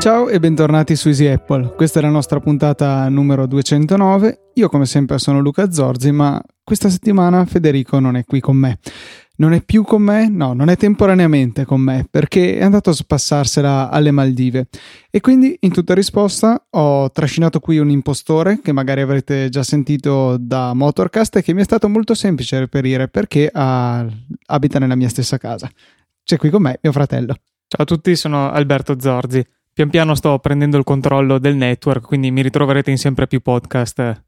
Ciao e bentornati su Easy Apple, questa è la nostra puntata numero 209. Io come sempre sono Luca Zorzi, ma questa settimana Federico non è qui con me. Non è più con me? No, non è temporaneamente con me, perché è andato a spassarsela alle Maldive. E quindi in tutta risposta ho trascinato qui un impostore che magari avrete già sentito da Motorcast e che mi è stato molto semplice reperire perché abita nella mia stessa casa. C'è qui con me mio fratello. Ciao a tutti, sono Alberto Zorzi. Pian piano sto prendendo il controllo del network, quindi mi ritroverete in sempre più podcast.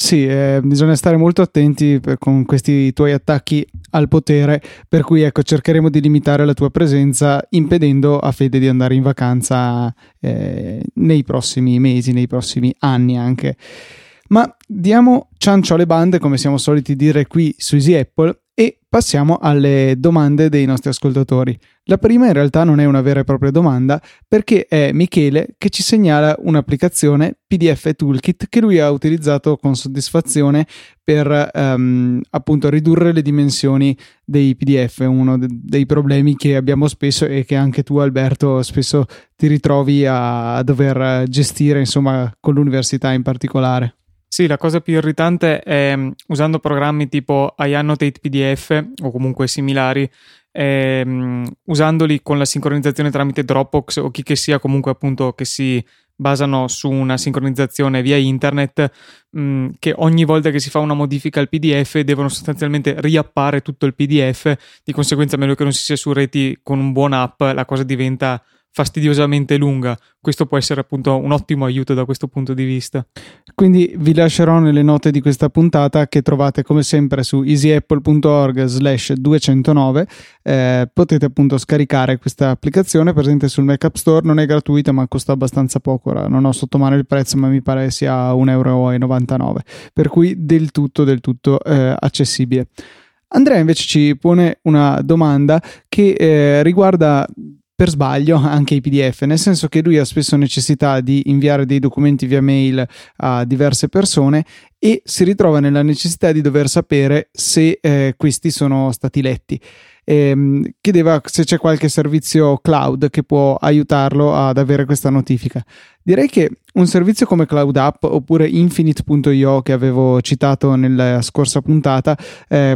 Sì, bisogna stare molto attenti con questi tuoi attacchi al potere, per cui ecco, cercheremo di limitare la tua presenza impedendo a Fede di andare in vacanza nei prossimi mesi, nei prossimi anni anche. Ma diamo ciancio alle bande, come siamo soliti dire qui su Easy Apple, e passiamo alle domande dei nostri ascoltatori. La prima in realtà non è una vera e propria domanda, perché è Michele che ci segnala un'applicazione PDF Toolkit che lui ha utilizzato con soddisfazione per appunto ridurre le dimensioni dei PDF, uno dei problemi che abbiamo spesso e che anche tu Alberto spesso ti ritrovi a dover gestire, insomma, con l'università in particolare. Sì, la cosa più irritante è usando programmi tipo Iannotate PDF o comunque similari, usandoli con la sincronizzazione tramite Dropbox o chi che sia, comunque appunto che si basano su una sincronizzazione via internet, che ogni volta che si fa una modifica al PDF devono sostanzialmente riappare tutto il PDF, di conseguenza a meno che non si sia su reti con un buon app la cosa diventa fastidiosamente lunga. Questo può essere appunto un ottimo aiuto da questo punto di vista. Quindi vi lascerò nelle note di questa puntata, che trovate come sempre su easyapple.org/209. Potete appunto scaricare questa applicazione presente sul Mac App Store, non è gratuita ma costa abbastanza poco. Ora non ho sotto mano il prezzo, ma mi pare sia €1,99, per cui del tutto accessibile. Andrea invece ci pone una domanda che riguarda per sbaglio anche i PDF, nel senso che lui ha spesso necessità di inviare dei documenti via mail a diverse persone e si ritrova nella necessità di dover sapere se questi sono stati letti. Chiedeva se c'è qualche servizio cloud che può aiutarlo ad avere questa notifica. Direi che un servizio come CloudApp oppure Infinite.io, che avevo citato nella scorsa puntata,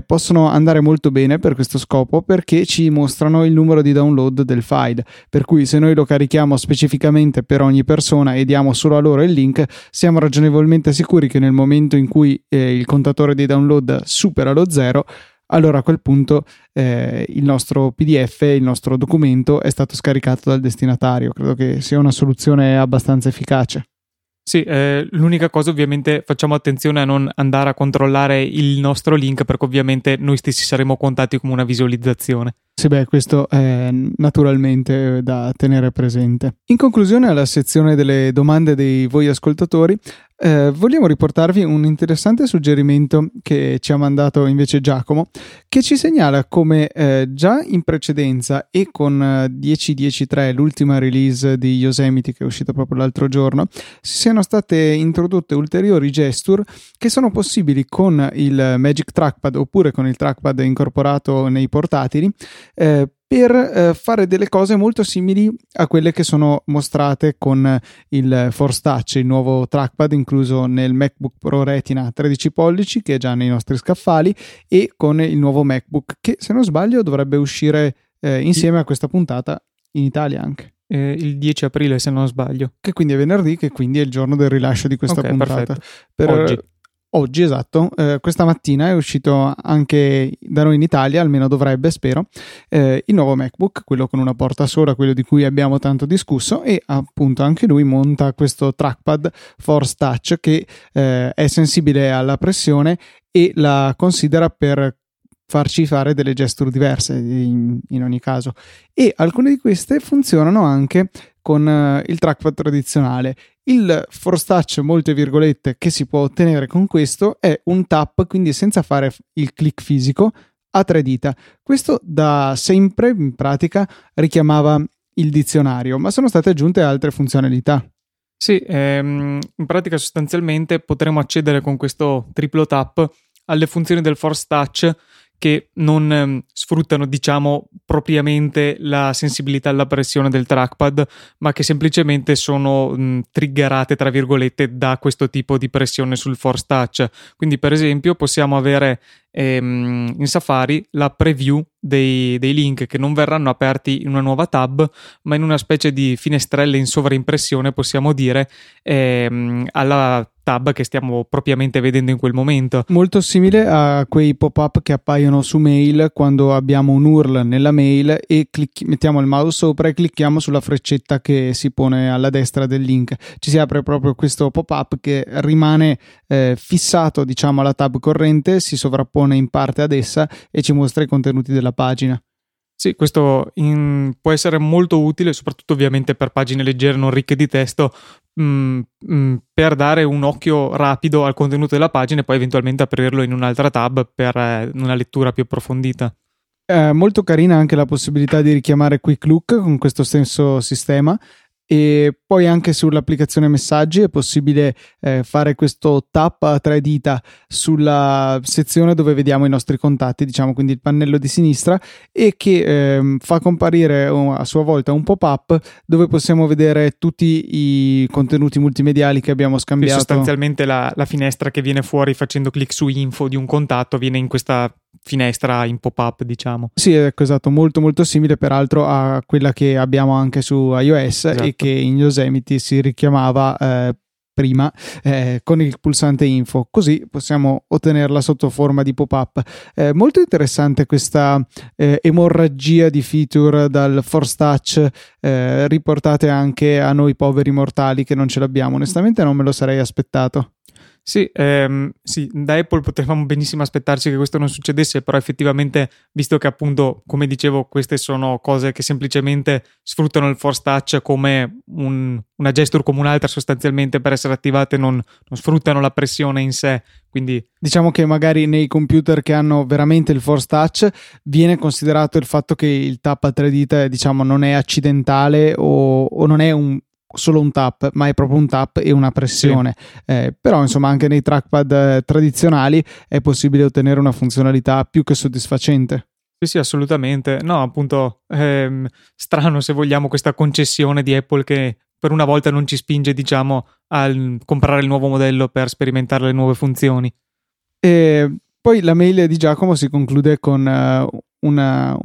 possono andare molto bene per questo scopo, perché ci mostrano il numero di download del file, per cui se noi lo carichiamo specificamente per ogni persona e diamo solo a loro il link, siamo ragionevolmente sicuri che nel momento in cui il contatore dei download supera lo 0, allora a quel punto il nostro PDF, il nostro documento è stato scaricato dal destinatario. Credo che sia una soluzione abbastanza efficace. Sì, l'unica cosa ovviamente facciamo attenzione a non andare a controllare il nostro link, perché ovviamente noi stessi saremo contati come una visualizzazione. Sì, beh, questo è naturalmente da tenere presente. In conclusione alla sezione delle domande dei voi ascoltatori, vogliamo riportarvi un interessante suggerimento che ci ha mandato invece Giacomo, che ci segnala come già in precedenza e con 10.10.3, l'ultima release di Yosemite che è uscita proprio l'altro giorno, siano state introdotte ulteriori gesture che sono possibili con il Magic Trackpad oppure con il trackpad incorporato nei portatili, per fare delle cose molto simili a quelle che sono mostrate con il Force Touch, il nuovo trackpad incluso nel MacBook Pro Retina 13 pollici che è già nei nostri scaffali, e con il nuovo MacBook che, se non sbaglio, dovrebbe uscire insieme a questa puntata in Italia anche. Il 10 aprile se non sbaglio. Che quindi è venerdì, che quindi è il giorno del rilascio di questa puntata. Perfetto. Oggi, esatto, questa mattina è uscito anche da noi in Italia, almeno dovrebbe, spero, il nuovo MacBook, quello con una porta sola, quello di cui abbiamo tanto discusso, e appunto anche lui monta questo trackpad Force Touch che è sensibile alla pressione e la considera per farci fare delle gesture diverse in ogni caso, e alcune di queste funzionano anche con il trackpad tradizioale. Il Force Touch, molte virgolette, che si può ottenere con questo è un tap, quindi senza fare il click fisico, a 3 dita. Questo da sempre in pratica richiamava il dizionario, ma sono state aggiunte altre funzionalità. Sì, in pratica sostanzialmente potremo accedere con questo triplo tap alle funzioni del Force Touch che non sfruttano, diciamo, propriamente la sensibilità alla pressione del trackpad, ma che semplicemente sono triggerate, tra virgolette, da questo tipo di pressione sul Force Touch. Quindi, per esempio, possiamo avere in Safari la preview dei link che non verranno aperti in una nuova tab, ma in una specie di finestrelle in sovraimpressione, possiamo dire, alla tab che stiamo propriamente vedendo in quel momento. Molto simile a quei pop-up che appaiono su mail quando abbiamo un URL nella mail e mettiamo il mouse sopra e clicchiamo sulla freccetta che si pone alla destra del link. Ci si apre proprio questo pop-up che rimane fissato, diciamo, alla tab corrente, si sovrappone in parte ad essa e ci mostra i contenuti della pagina. Sì, questo può essere molto utile, soprattutto ovviamente per pagine leggere non ricche di testo, per dare un occhio rapido al contenuto della pagina e poi eventualmente aprirlo in un'altra tab per una lettura più approfondita. Molto carina anche la possibilità di richiamare Quick Look con questo stesso sistema. E poi anche sull'applicazione messaggi è possibile fare questo tap a tre dita sulla sezione dove vediamo i nostri contatti, diciamo, quindi il pannello di sinistra, e che fa comparire a sua volta un pop-up dove possiamo vedere tutti i contenuti multimediali che abbiamo scambiato. E sostanzialmente la finestra che viene fuori facendo clic su info di un contatto viene in questa finestra in pop-up, diciamo. Sì, ecco, esatto, molto molto simile peraltro a quella che abbiamo anche su iOS, esatto. E che in Yosemite si richiamava prima con il pulsante info, così possiamo ottenerla sotto forma di pop-up. Molto interessante questa emorragia di feature dal Force Touch, riportate anche a noi poveri mortali che non ce l'abbiamo. Onestamente non me lo sarei aspettato. Sì, sì, da Apple potevamo benissimo aspettarci che questo non succedesse, però effettivamente, visto che appunto, come dicevo, queste sono cose che semplicemente sfruttano il Force Touch come una gesture come un'altra sostanzialmente per essere attivate, non sfruttano la pressione in sé, quindi diciamo che magari nei computer che hanno veramente il Force Touch viene considerato il fatto che il tap a tre dita, diciamo, non è accidentale o non è solo un tap, ma è proprio un tap e una pressione. Sì. Però insomma anche nei trackpad tradizionali è possibile ottenere una funzionalità più che soddisfacente. Sì, assolutamente. No, appunto, strano se vogliamo questa concessione di Apple che per una volta non ci spinge, diciamo, a comprare il nuovo modello per sperimentare le nuove funzioni. E poi la mail di Giacomo si conclude con una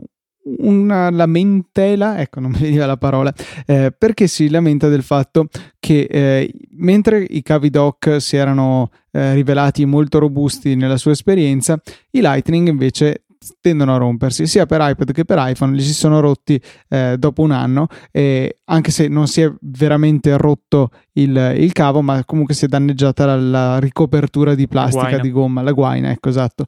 lamentela, ecco, non mi veniva la parola, perché si lamenta del fatto che mentre i cavi dock si erano rivelati molto robusti nella sua esperienza, i Lightning invece tendono a rompersi, sia per iPad che per iPhone. Li si sono rotti dopo un anno, anche se non si è veramente rotto il cavo, ma comunque si è danneggiata la ricopertura di plastica, di gomma, la guaina, ecco, esatto.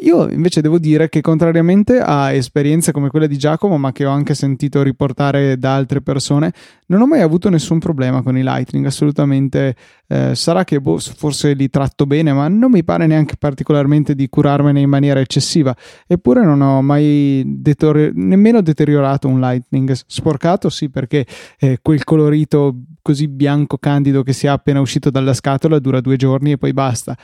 Io invece devo dire che, contrariamente a esperienze come quella di Giacomo, ma che ho anche sentito riportare da altre persone, non ho mai avuto nessun problema con i Lightning, assolutamente. Sarà che forse li tratto bene, ma non mi pare neanche particolarmente di curarmene in maniera eccessiva, eppure non ho mai nemmeno deteriorato un Lightning. Sporcato sì, perché quel colorito così bianco candido che sia appena uscito dalla scatola dura 2 giorni e poi basta,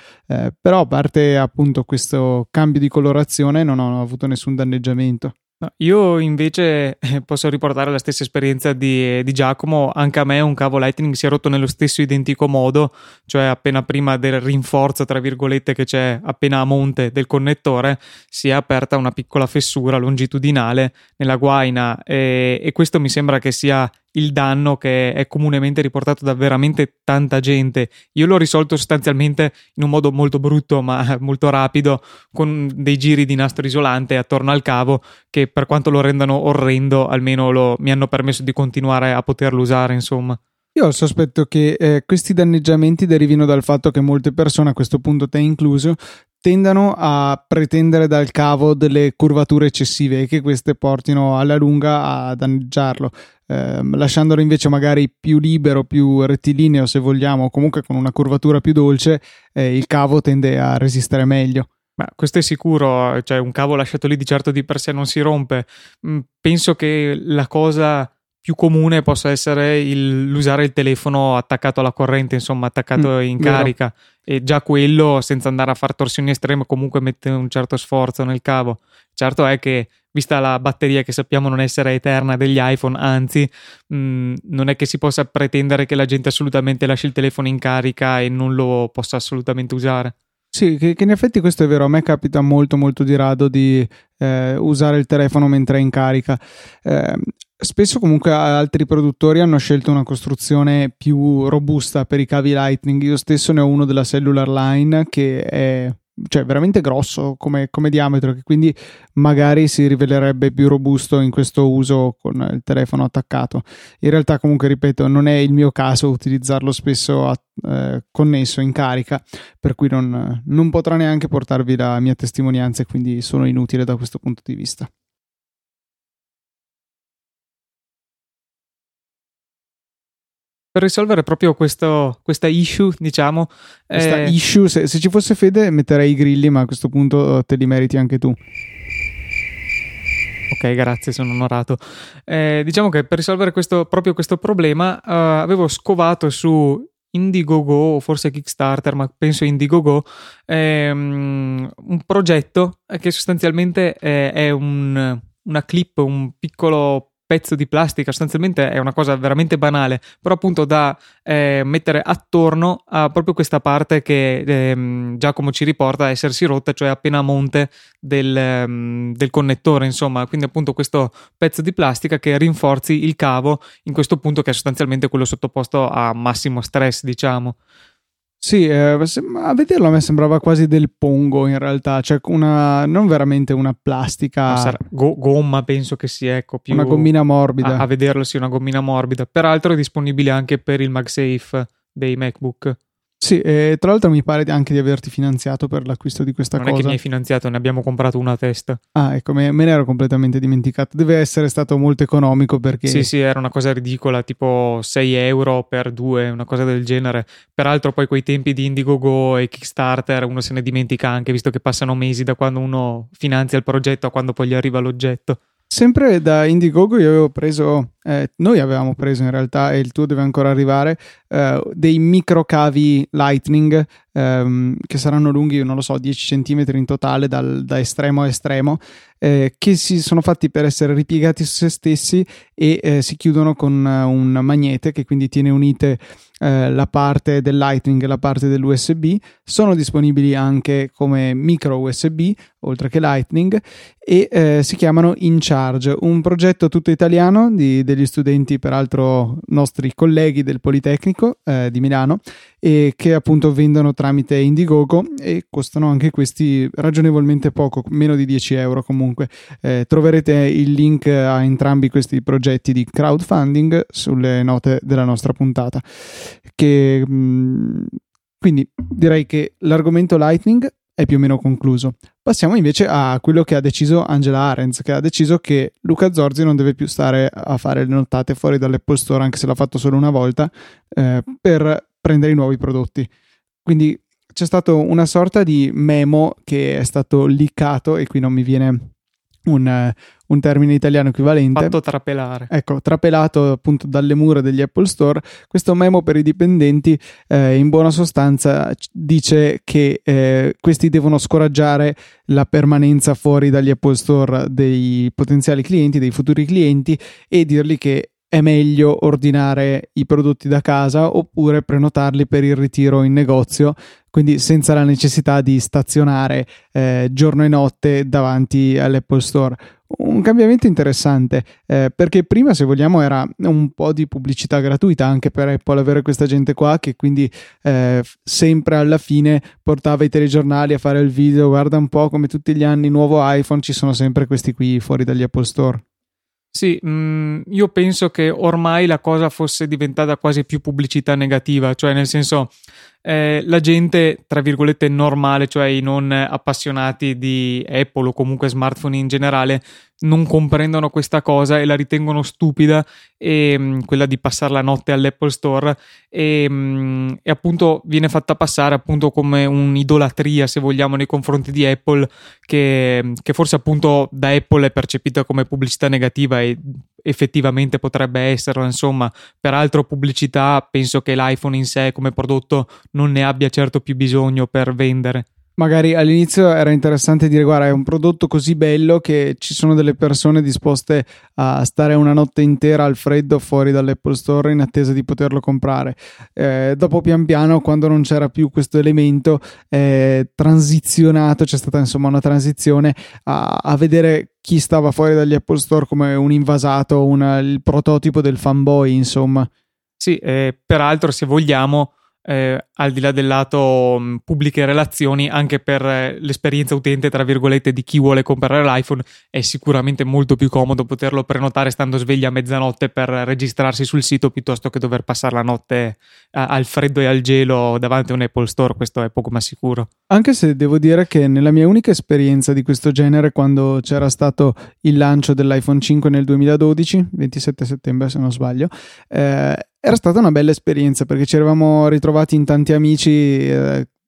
però a parte appunto questo cambio di colorazione non ho avuto nessun danneggiamento. Io invece posso riportare la stessa esperienza di Giacomo. Anche a me un cavo Lightning si è rotto nello stesso identico modo, cioè appena prima del rinforzo, tra virgolette, che c'è appena a monte del connettore, si è aperta una piccola fessura longitudinale nella guaina, e questo mi sembra che sia il danno che è comunemente riportato da veramente tanta gente. Io l'ho risolto sostanzialmente in un modo molto brutto ma molto rapido, con dei giri di nastro isolante attorno al cavo che, per quanto lo rendano orrendo, almeno mi hanno permesso di continuare a poterlo usare, insomma. Io ho il sospetto che questi danneggiamenti derivino dal fatto che molte persone, a questo punto te incluso, tendano a pretendere dal cavo delle curvature eccessive e che queste portino alla lunga a danneggiarlo, lasciandolo invece magari più libero, più rettilineo se vogliamo, comunque con una curvatura più dolce. Il cavo tende a resistere meglio. Ma questo è sicuro, cioè un cavo lasciato lì di certo di per sé non si rompe. Penso che la cosa più comune possa essere l'usare il telefono attaccato alla corrente, insomma attaccato in carica, e già quello, senza andare a far torsioni estreme, comunque mette un certo sforzo nel cavo. Certo è che, vista la batteria che sappiamo non essere eterna degli iPhone, anzi non è che si possa pretendere che la gente assolutamente lasci il telefono in carica e non lo possa assolutamente usare. Sì, che in effetti questo è vero. A me capita molto di rado di usare il telefono mentre è in carica. Spesso comunque altri produttori hanno scelto una costruzione più robusta per i cavi Lightning. Io stesso ne ho uno della Cellular Line che è, cioè, veramente grosso come diametro, che quindi magari si rivelerebbe più robusto in questo uso con il telefono attaccato. In realtà comunque, ripeto, non è il mio caso utilizzarlo spesso connesso in carica, per cui non potrà neanche portarvi la mia testimonianza e quindi sono inutile da questo punto di vista. Per risolvere proprio questa issue, diciamo... Questa issue, se ci fosse Fede metterei i grilli, ma a questo punto te li meriti anche tu. Ok, grazie, sono onorato. Diciamo che per risolvere questo problema avevo scovato su Indiegogo, o forse Kickstarter, ma penso Indiegogo, un progetto che sostanzialmente è una clip, un piccolo pezzo di plastica. Sostanzialmente è una cosa veramente banale, però appunto da mettere attorno a proprio questa parte che Giacomo ci riporta a essersi rotta, cioè appena a monte del connettore, insomma. Quindi appunto questo pezzo di plastica che rinforzi il cavo in questo punto, che è sostanzialmente quello sottoposto a massimo stress, diciamo. Sì, a vederlo a me sembrava quasi del pongo in realtà, cioè non veramente una plastica, gomma penso che sia, ecco, più una gommina morbida. A vederlo sì, una gommina morbida. Peraltro è disponibile anche per il MagSafe dei MacBook. Sì, tra l'altro mi pare anche di averti finanziato per l'acquisto di questa cosa. Non è che mi hai finanziato, ne abbiamo comprato una a testa. Ah, ecco, me ne ero completamente dimenticato. Deve essere stato molto economico perché... Sì, era una cosa ridicola, tipo 6 euro per due, una cosa del genere. Peraltro poi coi tempi di Indiegogo e Kickstarter uno se ne dimentica anche, visto che passano mesi da quando uno finanzia il progetto a quando poi gli arriva l'oggetto. Sempre da Indiegogo io noi avevamo preso in realtà, e il tuo deve ancora arrivare, dei microcavi Lightning che saranno lunghi, non lo so, 10 cm in totale da estremo a estremo, che si sono fatti per essere ripiegati su se stessi e si chiudono con un magnete che quindi tiene unite la parte del Lightning e la parte dell'USB. Sono disponibili anche come micro USB oltre che Lightning, e si chiamano In Charge, un progetto tutto italiano degli studenti, peraltro nostri colleghi del Politecnico di Milano, e che appunto vendono tramite Indiegogo, e costano anche questi ragionevolmente poco, meno di 10 euro comunque. Troverete il link a entrambi questi progetti di crowdfunding sulle note della nostra puntata. Quindi direi che l'argomento Lightning è più o meno concluso. Passiamo invece a quello che ha deciso Angela Arendt, che ha deciso che Luca Zorzi non deve più stare a fare le nottate fuori dall'Apple Store, anche se l'ha fatto solo una volta, per prendere i nuovi prodotti. Quindi c'è stato una sorta di memo che è stato leakato, e qui non mi viene un termine italiano equivalente, fatto trapelare, ecco, trapelato appunto dalle mura degli Apple Store. Questo memo per i dipendenti in buona sostanza dice che questi devono scoraggiare la permanenza fuori dagli Apple Store dei potenziali clienti, dei futuri clienti, e dirgli che è meglio ordinare i prodotti da casa oppure prenotarli per il ritiro in negozio, quindi senza la necessità di stazionare giorno e notte davanti all'Apple Store. Un cambiamento interessante, perché prima, se vogliamo, era un po' di pubblicità gratuita anche per Apple, avere questa gente qua che quindi sempre alla fine portava i telegiornali a fare il video, guarda un po' come tutti gli anni nuovo iPhone, ci sono sempre questi qui fuori dagli Apple Store. Sì, io penso che ormai la cosa fosse diventata quasi più pubblicità negativa, cioè nel senso la gente, tra virgolette, normale, cioè i non appassionati di Apple o comunque smartphone in generale, non comprendono questa cosa e la ritengono stupida, e quella di passare la notte all'Apple Store, e appunto viene fatta passare appunto come un'idolatria, se vogliamo, nei confronti di Apple, che forse appunto da Apple è percepita come pubblicità negativa, e effettivamente potrebbe esserlo, insomma. Peraltro pubblicità, penso che l'iPhone in sé come prodotto non ne abbia certo più bisogno per vendere. Magari all'inizio era interessante dire: guarda, è un prodotto così bello che ci sono delle persone disposte a stare una notte intera al freddo fuori dall'Apple Store in attesa di poterlo comprare. Dopo, pian piano, quando non c'era più questo elemento, c'è stata insomma una transizione a vedere chi stava fuori dagli Apple Store come un invasato, il prototipo del fanboy, insomma. Sì, peraltro, se vogliamo, al di là del lato pubbliche relazioni, anche per l'esperienza utente, tra virgolette, di chi vuole comprare l'iPhone, è sicuramente molto più comodo poterlo prenotare stando svegli a mezzanotte per registrarsi sul sito, piuttosto che dover passare la notte al freddo e al gelo davanti a un Apple Store. Questo è poco ma sicuro. Anche se devo dire che nella mia unica esperienza di questo genere, quando c'era stato il lancio dell'iPhone 5 nel 2012, 27 settembre se non sbaglio, era stata una bella esperienza, perché ci eravamo ritrovati in tanti amici,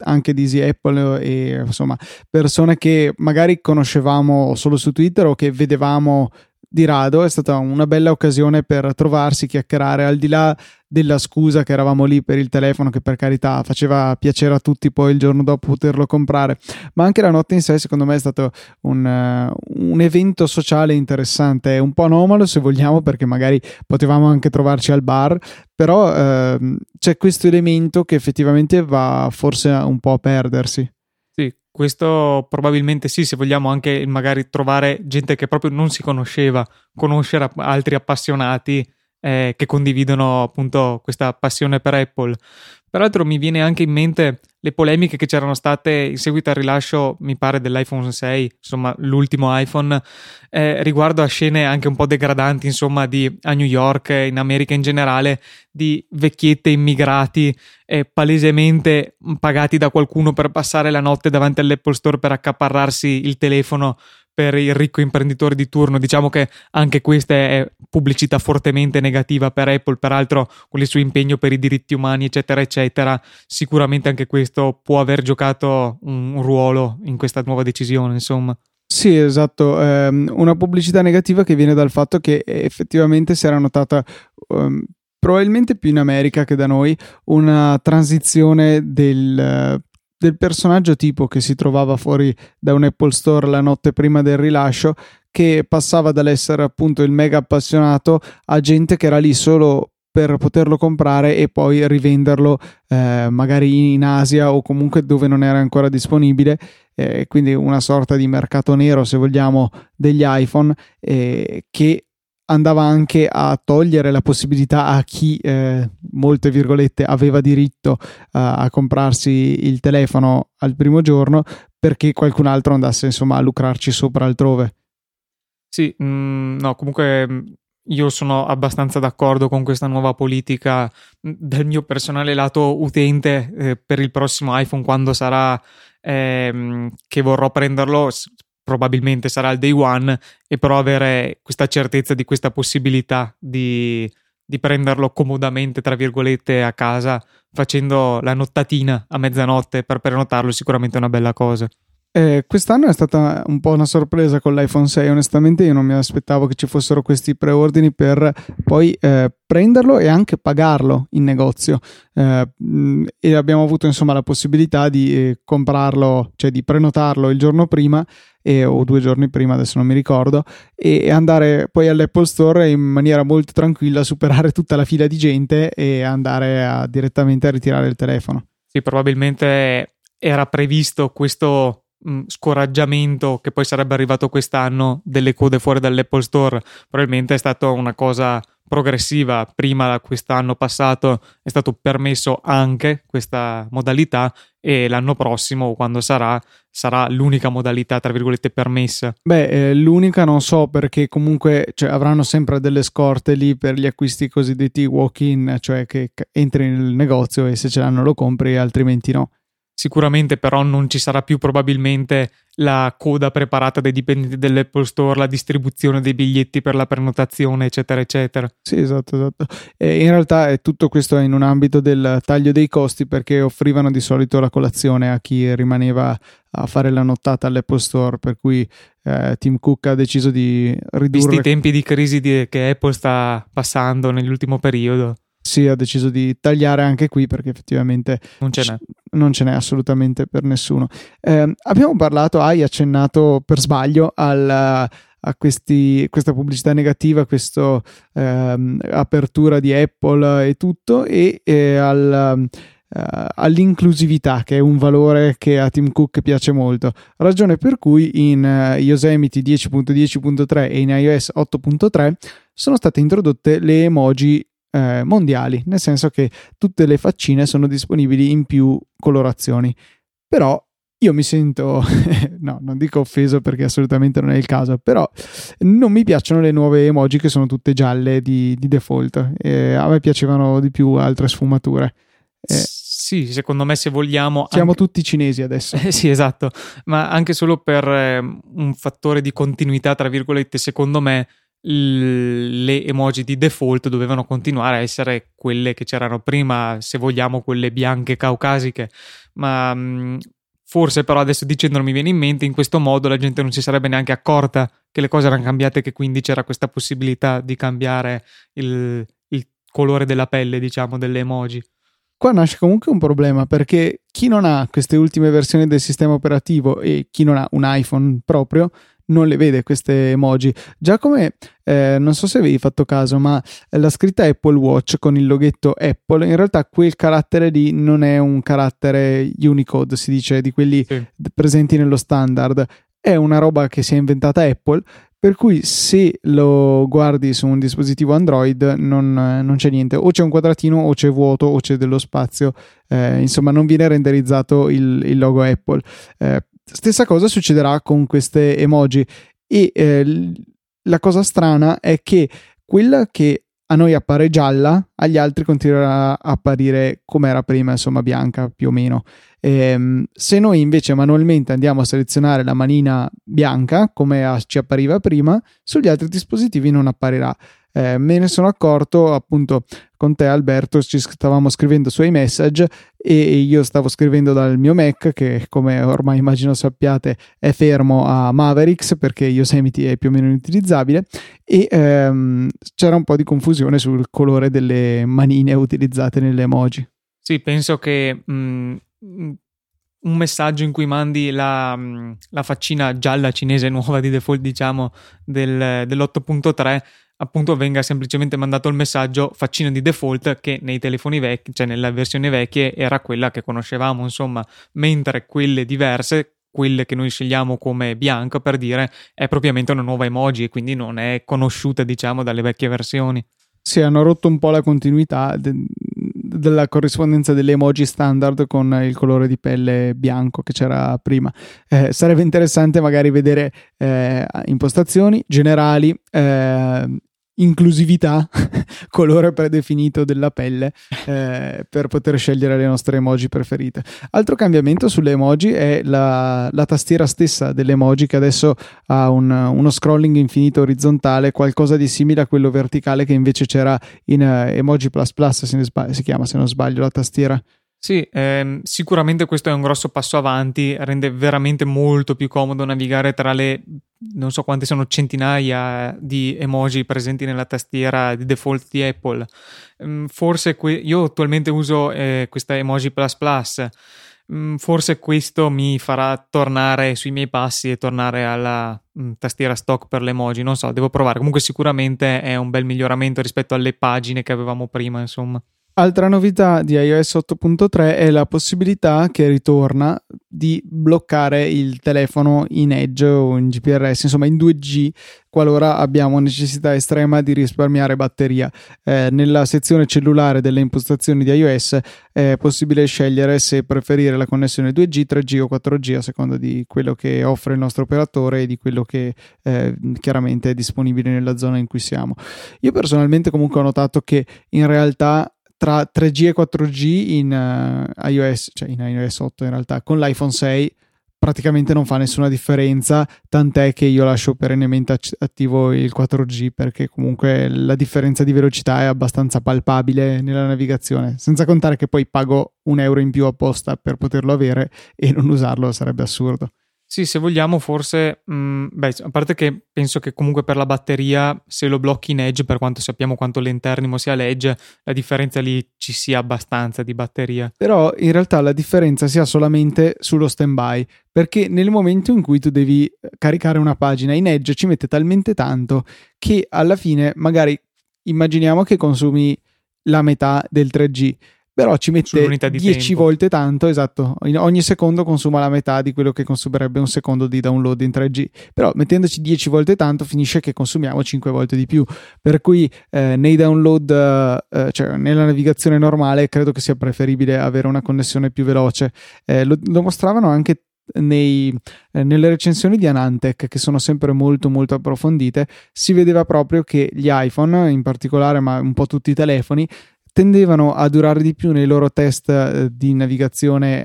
anche di Easy Apple, e insomma persone che magari conoscevamo solo su Twitter o che vedevamo di rado. È stata una bella occasione per trovarsi, chiacchierare, al di là della scusa che eravamo lì per il telefono, che per carità faceva piacere a tutti poi il giorno dopo poterlo comprare, ma anche la notte in sé secondo me è stato un evento sociale interessante, un po' anomalo se vogliamo, perché magari potevamo anche trovarci al bar, però c'è questo elemento che effettivamente va forse un po' a perdersi. Questo probabilmente sì, se vogliamo, anche magari trovare gente che proprio non si conosceva, conoscere altri appassionati che condividono appunto questa passione per Apple. Peraltro mi viene anche in mente le polemiche che c'erano state in seguito al rilascio, mi pare, dell'iPhone 6, insomma l'ultimo iPhone, riguardo a scene anche un po' degradanti, insomma, a New York, in America in generale, di vecchiette, immigrati, palesemente pagati da qualcuno per passare la notte davanti all'Apple Store per accaparrarsi il telefono per il ricco imprenditore di turno. Diciamo che anche questa è pubblicità fortemente negativa per Apple, peraltro con il suo impegno per i diritti umani, eccetera eccetera. Sicuramente anche questo può aver giocato un ruolo in questa nuova decisione, insomma. Sì, esatto, una pubblicità negativa che viene dal fatto che effettivamente si era notata probabilmente più in America che da noi una transizione del personaggio tipo che si trovava fuori da un Apple Store la notte prima del rilascio, che passava dall'essere appunto il mega appassionato a gente che era lì solo per poterlo comprare e poi rivenderlo magari in Asia o comunque dove non era ancora disponibile, quindi una sorta di mercato nero, se vogliamo, degli iPhone, che andava anche a togliere la possibilità a chi, molte virgolette, aveva diritto a comprarsi il telefono al primo giorno, perché qualcun altro andasse insomma a lucrarci sopra altrove. Sì, no, comunque io sono abbastanza d'accordo con questa nuova politica dal mio personale lato utente per il prossimo iPhone, quando sarà che vorrò prenderlo. Probabilmente sarà il day one, e però avere questa certezza di questa possibilità di prenderlo comodamente, tra virgolette, a casa, facendo la nottatina a mezzanotte per prenotarlo, è sicuramente una bella cosa. Quest'anno è stata un po' una sorpresa con l'iPhone 6, onestamente io non mi aspettavo che ci fossero questi preordini per poi prenderlo e anche pagarlo in negozio, e abbiamo avuto insomma la possibilità di comprarlo, cioè di prenotarlo il giorno prima o 2 giorni prima, adesso non mi ricordo, e andare poi all'Apple Store in maniera molto tranquilla, superare tutta la fila di gente e andare direttamente a ritirare il telefono. Sì, probabilmente era previsto questo scoraggiamento che poi sarebbe arrivato quest'anno delle code fuori dall'Apple Store. Probabilmente è stata una cosa progressiva, prima quest'anno passato è stato permesso anche questa modalità e l'anno prossimo, quando sarà l'unica modalità tra virgolette permessa. L'unica non so, perché comunque avranno sempre delle scorte lì per gli acquisti cosiddetti walk-in, cioè che entri nel negozio e se ce l'hanno lo compri, altrimenti no. Sicuramente però non ci sarà più probabilmente la coda preparata dai dipendenti dell'Apple Store, la distribuzione dei biglietti per la prenotazione, eccetera eccetera. Sì, esatto. In realtà tutto questo è in un ambito del taglio dei costi, perché offrivano di solito la colazione a chi rimaneva a fare la nottata all'Apple Store, per cui Tim Cook ha deciso di ridurre, visti i tempi di crisi che Apple sta passando nell'ultimo periodo. Sì, ha deciso di tagliare anche qui, perché effettivamente non ce n'è assolutamente per nessuno. Abbiamo parlato, hai accennato per sbaglio a questa pubblicità negativa, questa apertura di Apple e tutto, e all'inclusività, che è un valore che a Tim Cook piace molto, ragione per cui in Yosemite 10.10.3 e in iOS 8.3 sono state introdotte le emoji mondiali, nel senso che tutte le faccine sono disponibili in più colorazioni. Però io mi sento no, non dico offeso, perché assolutamente non è il caso, però non mi piacciono le nuove emoji che sono tutte gialle di default. A me piacevano di più altre sfumature. Sì, secondo me, se vogliamo, siamo anche tutti cinesi adesso. Sì, esatto, ma anche solo per un fattore di continuità tra virgolette, secondo me le emoji di default dovevano continuare a essere quelle che c'erano prima, se vogliamo quelle bianche caucasiche, ma forse però adesso dicendolo mi viene in mente, in questo modo la gente non si sarebbe neanche accorta che le cose erano cambiate, che quindi c'era questa possibilità di cambiare il colore della pelle, diciamo, delle emoji. Qua nasce comunque un problema, perché chi non ha queste ultime versioni del sistema operativo e chi non ha un iPhone proprio non le vede queste emoji. Già come non so se avevi fatto caso, ma la scritta Apple Watch con il loghetto Apple, in realtà quel carattere lì non è un carattere Unicode, si dice, di quelli presenti nello standard, è una roba che si è inventata Apple, per cui se lo guardi su un dispositivo Android non c'è niente, o c'è un quadratino o c'è vuoto o c'è dello spazio, insomma non viene renderizzato il logo Apple. Stessa cosa succederà con queste emoji, e la cosa strana è che quella che a noi appare gialla agli altri continuerà a apparire come era prima, insomma bianca più o meno. Se noi invece manualmente andiamo a selezionare la manina bianca come ci appariva prima, sugli altri dispositivi non apparirà. Me ne sono accorto appunto con te, Alberto, ci stavamo scrivendo su iMessage e io stavo scrivendo dal mio Mac, che come ormai immagino sappiate è fermo a Mavericks perché Yosemite è più o meno inutilizzabile, e c'era un po' di confusione sul colore delle manine utilizzate nelle emoji. Sì, penso che un messaggio in cui mandi la faccina gialla cinese nuova di default, diciamo, dell'8.3 appunto, venga semplicemente mandato il messaggio faccina di default, che nei telefoni vecchi, cioè nella versione vecchia, era quella che conoscevamo, insomma, mentre quelle diverse, quelle che noi scegliamo come bianca per dire, è propriamente una nuova emoji e quindi non è conosciuta, diciamo, dalle vecchie versioni. Sì, hanno rotto un po' la continuità della corrispondenza delle emoji standard con il colore di pelle bianco che c'era prima. Sarebbe interessante magari vedere impostazioni generali, inclusività, colore predefinito della pelle, per poter scegliere le nostre emoji preferite. Altro cambiamento sulle emoji è la tastiera stessa delle emoji, che adesso ha uno scrolling infinito orizzontale, qualcosa di simile a quello verticale che invece c'era in Emoji Plus, si chiama, se non sbaglio, la tastiera. Sì, sicuramente questo è un grosso passo avanti, rende veramente molto più comodo navigare tra le, non so quante sono, centinaia di emoji presenti nella tastiera di default di Apple. Forse io attualmente uso questa Emoji Plus, forse questo mi farà tornare sui miei passi e tornare alla tastiera stock per le emoji, non so, devo provare. Comunque sicuramente è un bel miglioramento rispetto alle pagine che avevamo prima, insomma. Altra novità di iOS 8.3 è la possibilità, che ritorna di bloccare il telefono in Edge o in GPRS, insomma in 2G, qualora abbiamo necessità estrema di risparmiare batteria. Nella sezione cellulare delle impostazioni di iOS è possibile scegliere se preferire la connessione 2G, 3G o 4G a seconda di quello che offre il nostro operatore e di quello che chiaramente è disponibile nella zona in cui siamo. Io personalmente comunque ho notato che in realtà tra 3G e 4G in iOS, cioè in iOS 8 in realtà, con l'iPhone 6 praticamente non fa nessuna differenza, tant'è che io lascio perennemente attivo il 4G perché comunque la differenza di velocità è abbastanza palpabile nella navigazione, senza contare che poi pago €1 in più apposta per poterlo avere e non usarlo sarebbe assurdo. Sì, se vogliamo forse, a parte che penso che comunque per la batteria, se lo blocchi in Edge, per quanto sappiamo quanto lenternimo sia l'Edge, la differenza lì ci sia abbastanza di batteria. Però in realtà la differenza sia solamente sullo standby, perché nel momento in cui tu devi caricare una pagina in Edge ci mette talmente tanto che alla fine magari immaginiamo che consumi la metà del 3G, però ci mette 10 volte tanto, esatto, ogni secondo consuma la metà di quello che consumerebbe un secondo di download in 3G, però mettendoci 10 volte tanto finisce che consumiamo 5 volte di più, per cui nei download, cioè nella navigazione normale credo che sia preferibile avere una connessione più veloce. Lo mostravano anche nelle recensioni di Anantech, che sono sempre molto molto approfondite. Si vedeva proprio che gli iPhone in particolare, ma un po' tutti i telefoni, tendevano a durare di più nei loro test di navigazione,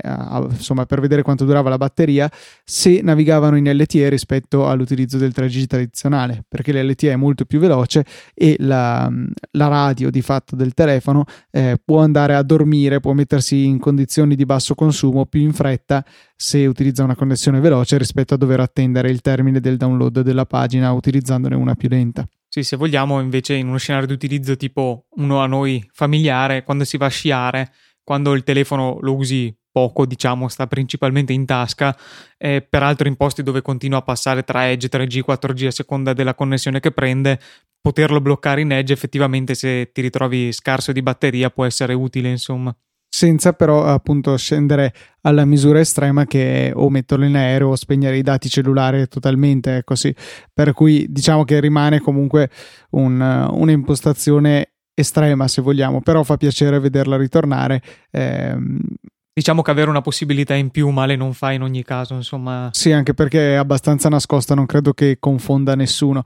insomma per vedere quanto durava la batteria, se navigavano in LTE rispetto all'utilizzo del 3G tradizionale, perché l'LTE è molto più veloce e la radio di fatto del telefono può andare a dormire, può mettersi in condizioni di basso consumo più in fretta se utilizza una connessione veloce rispetto a dover attendere il termine del download della pagina utilizzandone una più lenta. Sì, se vogliamo invece in uno scenario di utilizzo tipo uno a noi familiare, quando si va a sciare, quando il telefono lo usi poco, diciamo, sta principalmente in tasca, peraltro in posti dove continua a passare tra Edge, 3G, 4G a seconda della connessione che prende, poterlo bloccare in Edge effettivamente, se ti ritrovi scarso di batteria, può essere utile, insomma. Senza però appunto scendere alla misura estrema che è o metterlo in aereo o spegnere i dati cellulari totalmente, ecco sì. Per cui diciamo che rimane comunque un'impostazione estrema se vogliamo, però fa piacere vederla ritornare. Diciamo che avere una possibilità in più male non fa in ogni caso, insomma. Sì, anche perché è abbastanza nascosta, non credo che confonda nessuno.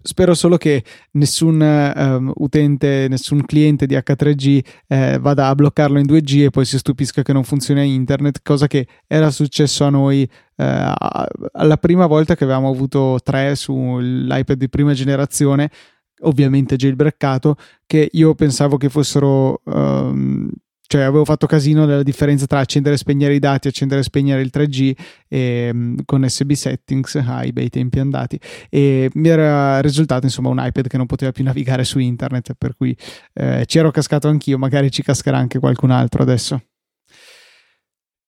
Spero solo che nessun utente, nessun cliente di H3G vada a bloccarlo in 2G e poi si stupisca che non funziona internet, cosa che era successo a noi alla prima volta che avevamo avuto 3 sull'iPad di prima generazione, ovviamente jailbreakato, che io pensavo che fossero... cioè avevo fatto casino della differenza tra accendere e spegnere i dati, accendere e spegnere il 3G con SB Settings ai bei tempi andati, e mi era risultato insomma un iPad che non poteva più navigare su internet, per cui ci ero cascato anch'io, magari ci cascherà anche qualcun altro adesso.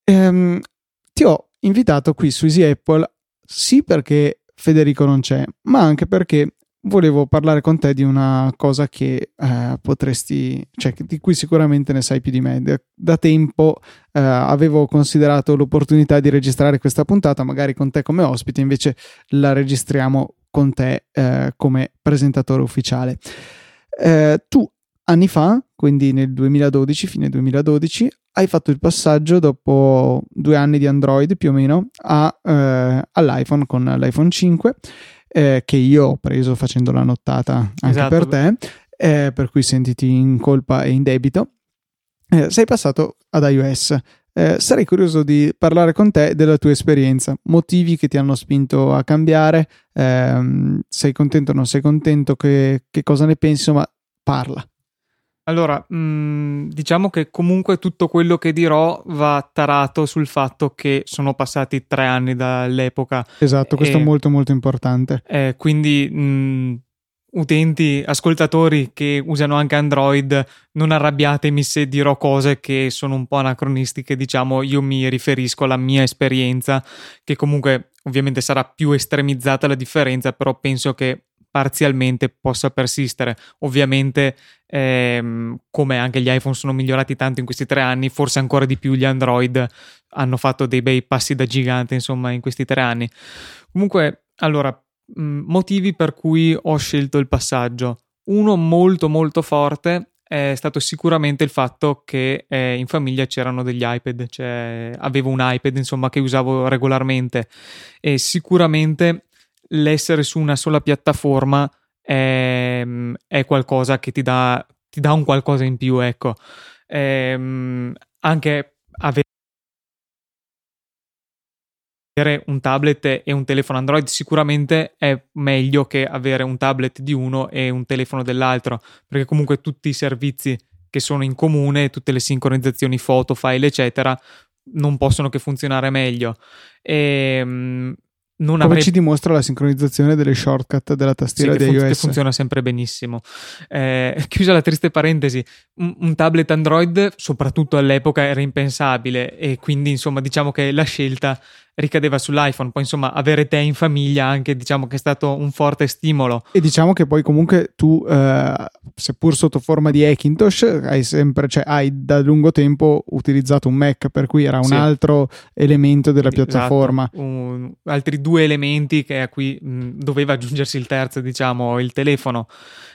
Ti ho invitato qui su Easy Apple sì perché Federico non c'è, ma anche perché volevo parlare con te di una cosa che di cui sicuramente ne sai più di me. Da tempo avevo considerato l'opportunità di registrare questa puntata magari con te come ospite, invece la registriamo con te come presentatore ufficiale. Tu anni fa, quindi nel 2012, fine 2012, hai fatto il passaggio dopo 2 anni di Android più o meno all'iPhone con l'iPhone 5. Che io ho preso facendo la nottata anche esatto. Per te, per cui sentiti in colpa e in debito. Sei passato ad iOS. Sarei curioso di parlare con te della tua esperienza, motivi che ti hanno spinto a cambiare, sei contento o non sei contento, che cosa ne pensi, insomma parla. Allora, diciamo che comunque tutto quello che dirò va tarato sul fatto che sono passati 3 anni dall'epoca. Esatto, questo è molto molto importante. Quindi utenti, ascoltatori che usano anche Android, non arrabbiatemi se dirò cose che sono un po' anacronistiche, diciamo. Io mi riferisco alla mia esperienza, che comunque ovviamente sarà più estremizzata la differenza, però penso che parzialmente possa persistere. Ovviamente come anche gli iPhone sono migliorati tanto in questi 3 anni, forse ancora di più gli Android hanno fatto dei bei passi da gigante, insomma, in questi 3 anni. Comunque, allora, motivi per cui ho scelto il passaggio. Uno molto molto forte è stato sicuramente il fatto che in famiglia c'erano degli iPad, cioè avevo un iPad, insomma, che usavo regolarmente, e sicuramente l'essere su una sola piattaforma è qualcosa che ti dà un qualcosa in più, ecco. Anche avere un tablet e un telefono Android sicuramente è meglio che avere un tablet di uno e un telefono dell'altro, perché comunque tutti i servizi che sono in comune, tutte le sincronizzazioni foto, file eccetera, non possono che funzionare meglio. Come ci dimostra la sincronizzazione delle shortcut della tastiera di iOS, che funziona sempre benissimo. Chiusa la triste parentesi, un tablet Android soprattutto all'epoca era impensabile, e quindi insomma diciamo che la scelta ricadeva sull'iPhone. Poi insomma avere te in famiglia anche, diciamo che è stato un forte stimolo, e diciamo che poi comunque tu seppur sotto forma di Hackintosh hai da lungo tempo utilizzato un Mac, per cui era un altro elemento della piattaforma. Esatto. Altri 2 elementi che a cui doveva aggiungersi il terzo, diciamo il telefono.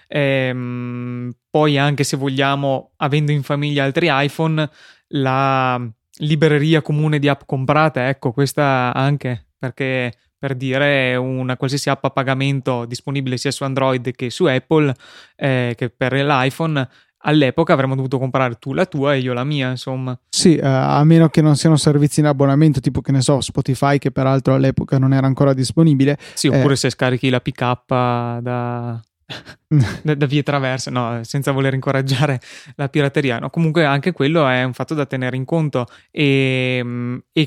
Poi anche, se vogliamo, avendo in famiglia altri iPhone, la libreria comune di app comprate, ecco, questa anche, perché per dire una qualsiasi app a pagamento disponibile sia su Android che su Apple, che per l'iPhone, all'epoca avremmo dovuto comprare tu la tua e io la mia, insomma. Sì, a meno che non siano servizi in abbonamento, tipo, che ne so, Spotify, che peraltro all'epoca non era ancora disponibile. Sì, oppure se scarichi la pick-up da vie traverse, no, senza voler incoraggiare la pirateria, no? Comunque anche quello è un fatto da tenere in conto, e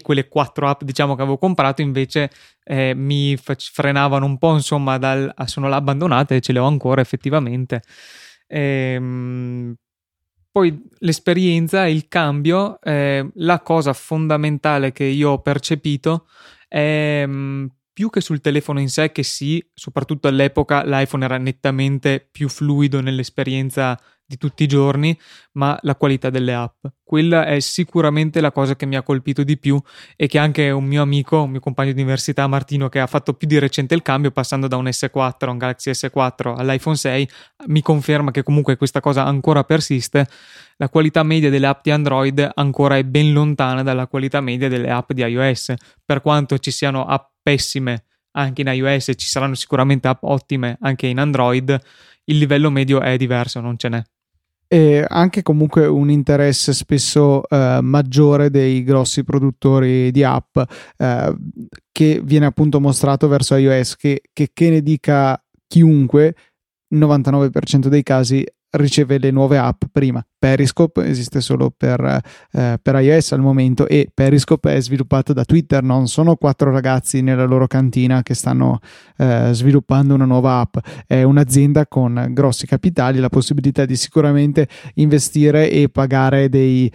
quelle 4 app, diciamo, che avevo comprato invece mi frenavano un po', insomma, sono là abbandonate, e ce le ho ancora effettivamente. Poi l'esperienza, il cambio, la cosa fondamentale che io ho percepito è più che sul telefono in sé, che sì, soprattutto all'epoca l'iPhone era nettamente più fluido nell'esperienza di tutti i giorni, ma la qualità delle app. Quella è sicuramente la cosa che mi ha colpito di più, e che anche un mio compagno di università, Martino, che ha fatto più di recente il cambio, passando da un Galaxy S4 all'iPhone 6, mi conferma che comunque questa cosa ancora persiste. La qualità media delle app di Android ancora è ben lontana dalla qualità media delle app di iOS, per quanto ci siano app pessime anche in iOS, ci saranno sicuramente app ottime anche in Android, il livello medio è diverso, non ce n'è. E anche comunque un interesse spesso maggiore dei grossi produttori di app, che viene appunto mostrato verso iOS, che ne dica chiunque, il 99% dei casi riceve le nuove app prima. Periscope esiste solo per iOS al momento, e Periscope è sviluppato da Twitter, non sono 4 ragazzi nella loro cantina che stanno sviluppando una nuova app. È un'azienda con grossi capitali, la possibilità di sicuramente investire e pagare degli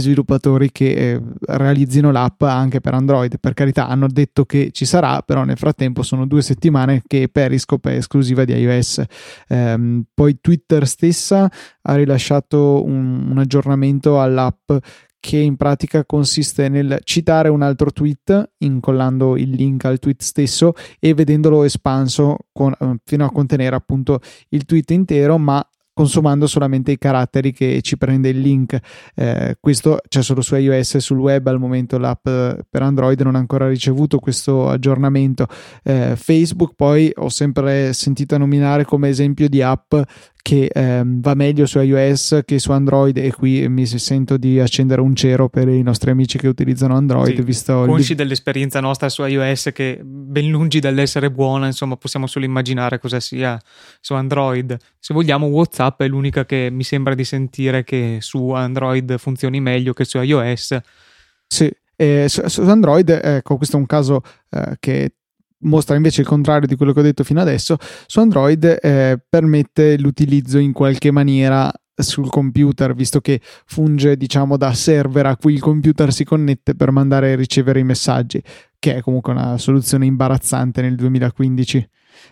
sviluppatori che realizzino l'app anche per Android. Per carità, hanno detto che ci sarà, però nel frattempo sono 2 settimane che Periscope è esclusiva di iOS. Poi Twitter stessa ha rilasciato un aggiornamento all'app, che in pratica consiste nel citare un altro tweet incollando il link al tweet stesso e vedendolo espanso fino a contenere appunto il tweet intero, ma consumando solamente i caratteri che ci prende il link. Questo c'è solo su iOS e sul web al momento. L'app per Android non ha ancora ricevuto questo aggiornamento. Facebook poi ho sempre sentito nominare come esempio di app che va meglio su iOS che su Android, e qui mi sento di accendere un cero per i nostri amici che utilizzano Android, sì, visto consci dell'esperienza nostra su iOS, che ben lungi dall'essere buona, insomma, possiamo solo immaginare cosa sia su Android. Se vogliamo, WhatsApp è l'unica che mi sembra di sentire che su Android funzioni meglio che su iOS. Sì, su Android, ecco, questo è un caso che mostra invece il contrario di quello che ho detto fino adesso. Su Android permette l'utilizzo in qualche maniera sul computer, visto che funge, diciamo, da server a cui il computer si connette per mandare e ricevere i messaggi, che è comunque una soluzione imbarazzante nel 2015,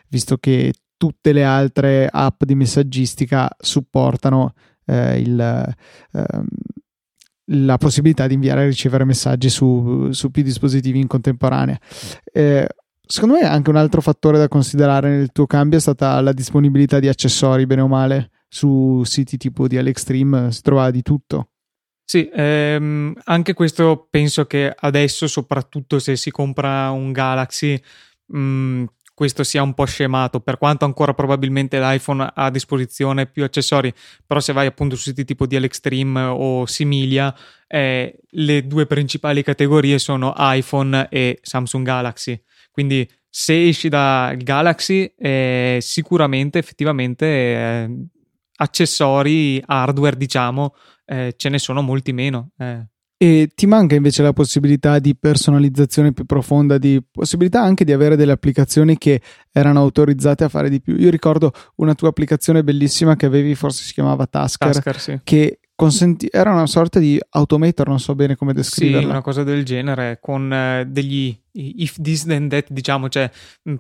visto che tutte le altre app di messaggistica supportano la possibilità di inviare e ricevere messaggi su più dispositivi in contemporanea. Secondo me anche un altro fattore da considerare nel tuo cambio è stata la disponibilità di accessori, bene o male. Su siti tipo di Alexstream si trova di tutto. Sì, anche questo penso che adesso, soprattutto se si compra un Galaxy, questo sia un po' scemato, per quanto ancora probabilmente l'iPhone ha a disposizione più accessori, però se vai appunto su siti tipo di Alexstream o Similia, le due principali categorie sono iPhone e Samsung Galaxy, quindi se esci da Galaxy sicuramente effettivamente accessori hardware, diciamo, ce ne sono molti meno. E ti manca invece la possibilità di personalizzazione più profonda, di possibilità anche di avere delle applicazioni che erano autorizzate a fare di più. Io ricordo una tua applicazione bellissima che avevi, forse si chiamava Tasker sì. Che era una sorta di automator, non so bene come descriverla. Sì, una cosa del genere, con degli if this then that, diciamo, cioè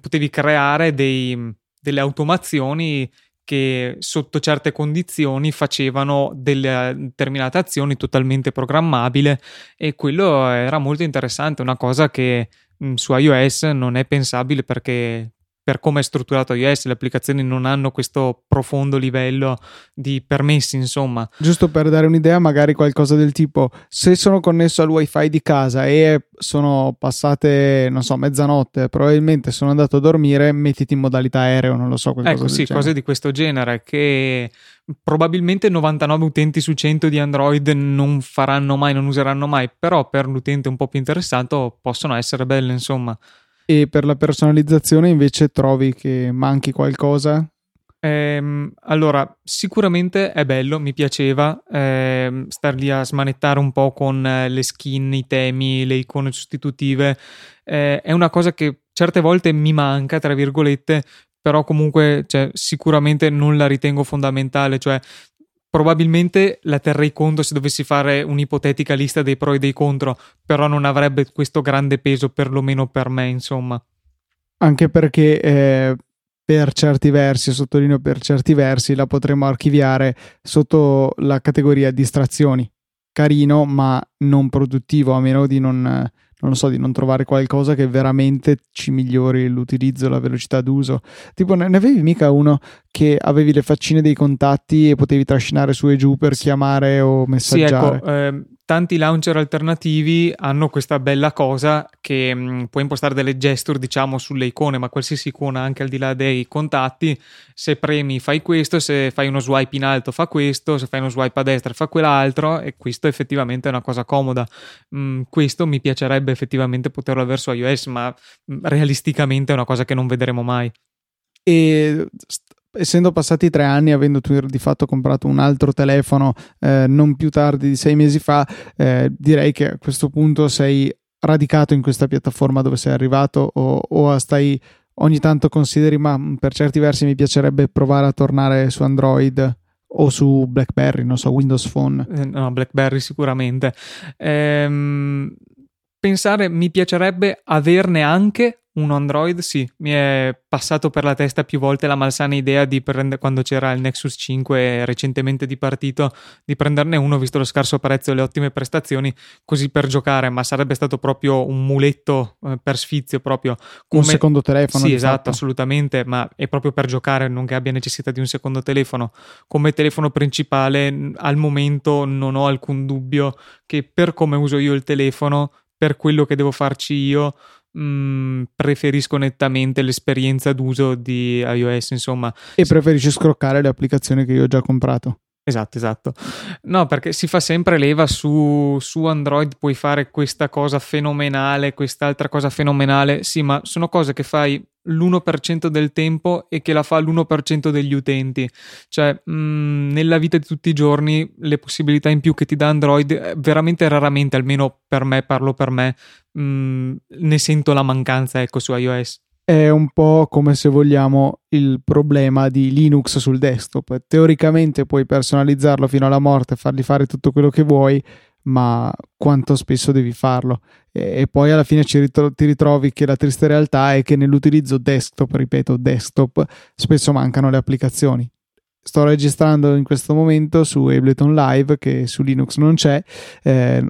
potevi creare delle automazioni che sotto certe condizioni facevano delle determinate azioni totalmente programmabile, e quello era molto interessante, una cosa che su iOS non è pensabile, perché per come è strutturato iOS le applicazioni non hanno questo profondo livello di permessi, insomma. Giusto per dare un'idea, magari qualcosa del tipo: se sono connesso al wifi di casa e sono passate, non so, mezzanotte, probabilmente sono andato a dormire, mettiti in modalità aereo, non lo so, qualcosa sì, genere. Cose di questo genere che probabilmente 99 utenti su 100 di Android non faranno mai, non useranno mai, però per l'utente un po' più interessato possono essere belle, insomma. E per la personalizzazione invece trovi che manchi qualcosa? Allora, sicuramente è bello, mi piaceva star lì a smanettare un po' con le skin, i temi, le icone sostitutive. È una cosa che certe volte mi manca, tra virgolette, però comunque, cioè, sicuramente non la ritengo fondamentale, cioè probabilmente la terrei conto se dovessi fare un'ipotetica lista dei pro e dei contro, però non avrebbe questo grande peso, perlomeno per me, insomma. Anche perché per certi versi, sottolineo per certi versi, la potremmo archiviare sotto la categoria distrazioni. Carino, ma non produttivo, a meno di non trovare qualcosa che veramente ci migliori l'utilizzo, la velocità d'uso. Tipo, ne avevi mica uno che avevi le faccine dei contatti e potevi trascinare su e giù per chiamare o messaggiare? Sì, ecco, tanti launcher alternativi hanno questa bella cosa che puoi impostare delle gesture, diciamo, sulle icone, ma qualsiasi icona, anche al di là dei contatti. Se premi fai questo, se fai uno swipe in alto fa questo, se fai uno swipe a destra fa quell'altro, e questo effettivamente è una cosa comoda. Questo mi piacerebbe effettivamente poterlo avere su iOS, ma realisticamente è una cosa che non vedremo mai. E essendo passati 3 anni, avendo tu di fatto comprato un altro telefono non più tardi di 6 mesi fa, direi che a questo punto sei radicato in questa piattaforma dove sei arrivato, o stai ogni tanto consideri, ma per certi versi mi piacerebbe provare a tornare su Android o su BlackBerry, non so, Windows Phone? No, BlackBerry sicuramente. Pensare, mi piacerebbe averne anche un Android, sì, mi è passato per la testa più volte la malsana idea di prendere, quando c'era il Nexus 5 recentemente dipartito, di prenderne uno, visto lo scarso prezzo e le ottime prestazioni, così per giocare, ma sarebbe stato proprio un muletto per sfizio, proprio come un secondo telefono. Sì, esatto, fatto. Assolutamente, ma è proprio per giocare, non che abbia necessità di un secondo telefono. Come telefono principale al momento non ho alcun dubbio che, per come uso io il telefono, per quello che devo farci io, preferisco nettamente l'esperienza d'uso di iOS, insomma. E preferisci scroccare le applicazioni che io ho già comprato. Esatto. No, perché si fa sempre leva su Android, puoi fare questa cosa fenomenale, quest'altra cosa fenomenale. Sì, ma sono cose che fai l'1% del tempo e che la fa l'1% degli utenti. Cioè, nella vita di tutti i giorni le possibilità in più che ti dà Android, veramente raramente, almeno per me, parlo per me, ne sento la mancanza, ecco, su iOS. È un po' come, se vogliamo, il problema di Linux sul desktop. Teoricamente puoi personalizzarlo fino alla morte, fargli fare tutto quello che vuoi, ma quanto spesso devi farlo? E poi alla fine ti ritrovi che la triste realtà è che nell'utilizzo desktop, spesso mancano le applicazioni. sto registrando in questo momento su Ableton Live, che su Linux non c'è.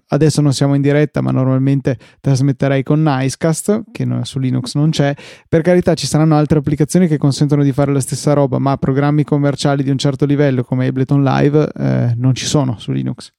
Adesso non siamo in diretta, ma normalmente trasmetterei con Nicecast, che su Linux non c'è. Per carità, ci saranno altre applicazioni che consentono di fare la stessa roba, ma programmi commerciali di un certo livello come Ableton Live non ci sono su Linux.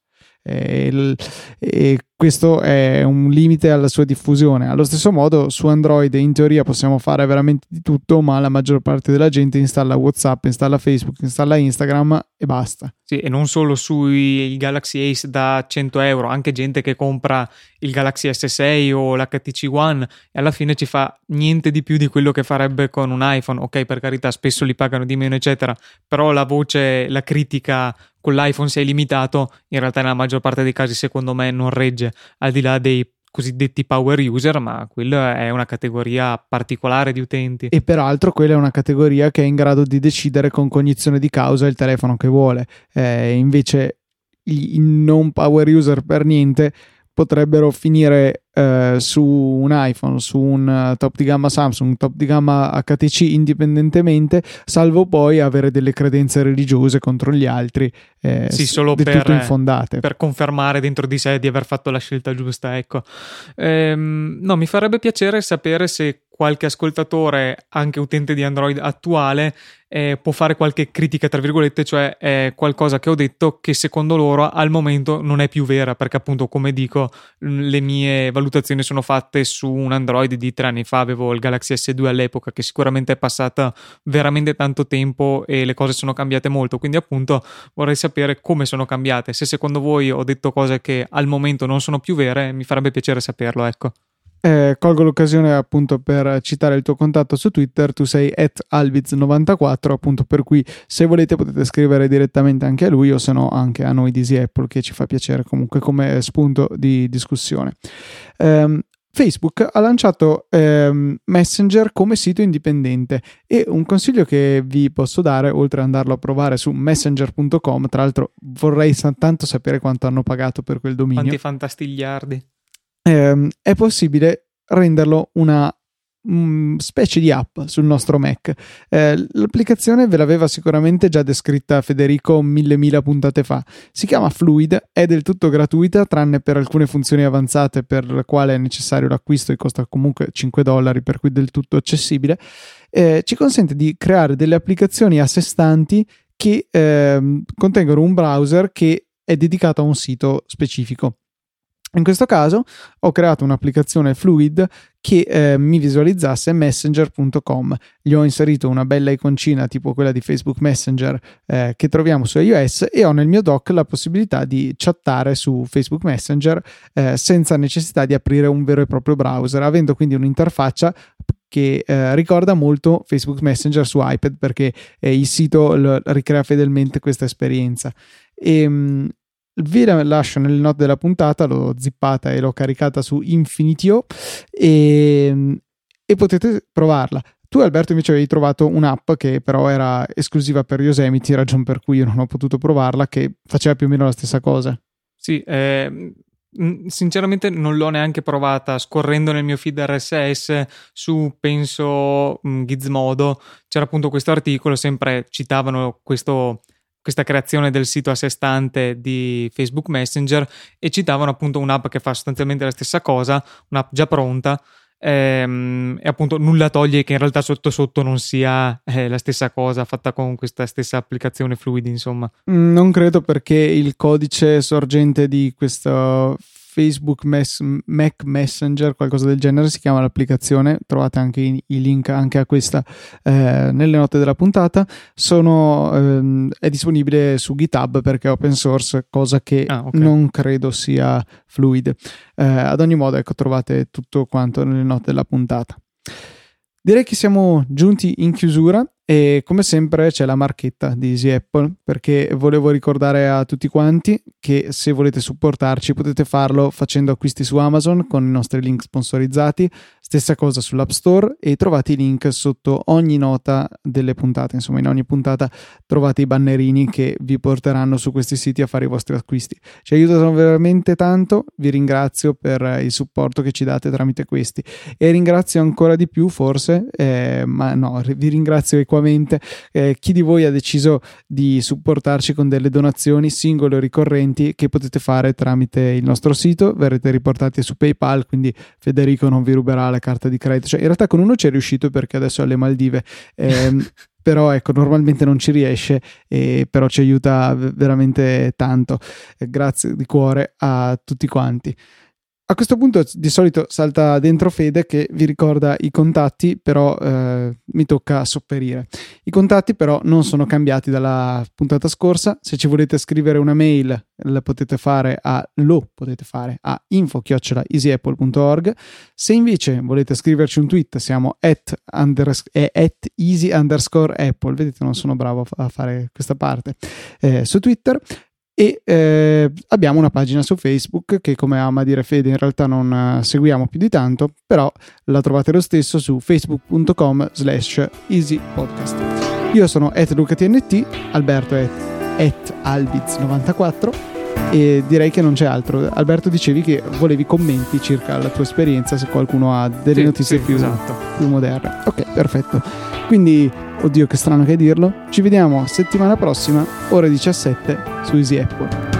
E questo è un limite alla sua diffusione. Allo stesso modo, su Android in teoria possiamo fare veramente di tutto, ma la maggior parte della gente installa WhatsApp, installa Facebook, installa Instagram e basta. Sì, e non solo sui Galaxy Ace da €100, anche gente che compra il Galaxy S6 o l'HTC One e alla fine ci fa niente di più di quello che farebbe con un iPhone. Ok, per carità, spesso li pagano di meno eccetera, però la voce, la critica con l'iPhone si è limitato, in realtà nella maggior parte dei casi secondo me non regge, al di là dei cosiddetti power user, ma quella è una categoria particolare di utenti. E peraltro quella è una categoria che è in grado di decidere con cognizione di causa il telefono che vuole. Invece i non power user per niente potrebbero finire su un iPhone, su un top di gamma Samsung, top di gamma HTC indipendentemente, salvo poi avere delle credenze religiose contro gli altri, sì, solo del tutto infondate, per confermare dentro di sé di aver fatto la scelta giusta, ecco. No, mi farebbe piacere sapere se qualche ascoltatore, anche utente di Android attuale, può fare qualche critica tra virgolette, cioè qualcosa che ho detto che secondo loro al momento non è più vera, perché appunto, come dico, le mie valutazioni sono fatte su un Android di 3 anni fa. Avevo il Galaxy S2 all'epoca, che sicuramente è passata veramente tanto tempo e le cose sono cambiate molto, quindi appunto vorrei sapere come sono cambiate, se secondo voi ho detto cose che al momento non sono più vere. Mi farebbe piacere saperlo, ecco. Colgo l'occasione appunto per citare il tuo contatto su Twitter, tu sei @albiz94, appunto, per cui se volete potete scrivere direttamente anche a lui o se no anche a noi di Easy Apple, che ci fa piacere comunque come spunto di discussione. Facebook ha lanciato Messenger come sito indipendente e un consiglio che vi posso dare, oltre ad andarlo a provare su messenger.com, tra l'altro vorrei tanto sapere quanto hanno pagato per quel dominio. Quanti fantastigliardi. È possibile renderlo una specie di app sul nostro Mac. L'applicazione ve l'aveva sicuramente già descritta Federico 1000 puntate fa. Si chiama Fluid, è del tutto gratuita tranne per alcune funzioni avanzate per le quali è necessario l'acquisto e costa comunque $5, per cui del tutto accessibile. Ci consente di creare delle applicazioni a sé stanti che contengono un browser che è dedicato a un sito specifico. In questo caso ho creato un'applicazione Fluid che mi visualizzasse messenger.com. Gli ho inserito una bella iconcina tipo quella di Facebook Messenger che troviamo su iOS e ho nel mio dock la possibilità di chattare su Facebook Messenger senza necessità di aprire un vero e proprio browser, avendo quindi un'interfaccia che ricorda molto Facebook Messenger su iPad, perché il sito ricrea fedelmente questa esperienza. Vi lascio nelle note della puntata, l'ho zippata e l'ho caricata su Infinity.io e potete provarla. Tu, Alberto, invece avevi trovato un'app che però era esclusiva per Yosemite, ragion per cui io non ho potuto provarla, che faceva più o meno la stessa cosa. Sì, sinceramente non l'ho neanche provata. Scorrendo nel mio feed RSS su, penso, Gizmodo, c'era appunto questo articolo, sempre citavano questa creazione del sito a sé stante di Facebook Messenger e citavano appunto un'app che fa sostanzialmente la stessa cosa, un'app già pronta, e appunto nulla toglie che in realtà sotto sotto non sia la stessa cosa fatta con questa stessa applicazione Fluid, insomma. Non credo, perché il codice sorgente di questo Facebook Mac Messenger, qualcosa del genere, si chiama l'applicazione. Trovate anche i link anche a questa nelle note della puntata. È disponibile su GitHub perché è open source, cosa che non credo sia Fluid. Ad ogni modo, ecco, trovate tutto quanto nelle note della puntata. Direi che siamo giunti in chiusura e come sempre c'è la marchetta di Easy Apple, perché volevo ricordare a tutti quanti che se volete supportarci potete farlo facendo acquisti su Amazon con i nostri link sponsorizzati. Stessa cosa sull'App Store, e trovate i link sotto ogni nota delle puntate. Insomma, in ogni puntata trovate i bannerini che vi porteranno su questi siti a fare i vostri acquisti. Ci aiutano veramente tanto, vi ringrazio per il supporto che ci date tramite questi, e ringrazio ancora di più forse, ma no, vi ringrazio equamente chi di voi ha deciso di supportarci con delle donazioni singole o ricorrenti che potete fare tramite il nostro sito. Verrete riportati su PayPal, quindi Federico non vi ruberà la carta di credito, cioè in realtà con uno ci è riuscito perché adesso è alle Maldive, però ecco, normalmente non ci riesce, però ci aiuta veramente tanto. Grazie di cuore a tutti quanti. A questo punto di solito salta dentro Fede che vi ricorda i contatti, però mi tocca sopperire. I contatti però non sono cambiati dalla puntata scorsa. Se ci volete scrivere una mail lo potete fare a info@easyapple.org. Se invece volete scriverci un tweet siamo @easy_apple. Vedete, non sono bravo a fare questa parte su Twitter. E abbiamo una pagina su Facebook che, come ama dire Fede, in realtà non seguiamo più di tanto, però la trovate lo stesso su facebook.com/easypodcast. Io sono @lucatnt, Alberto è @albiz94, e direi che non c'è altro. Alberto, dicevi che volevi commenti circa la tua esperienza, se qualcuno ha delle notizie più moderne. Ok, perfetto. Quindi... oddio, che strano che dirlo. Ci vediamo settimana prossima, ore 17, su Easy Apple.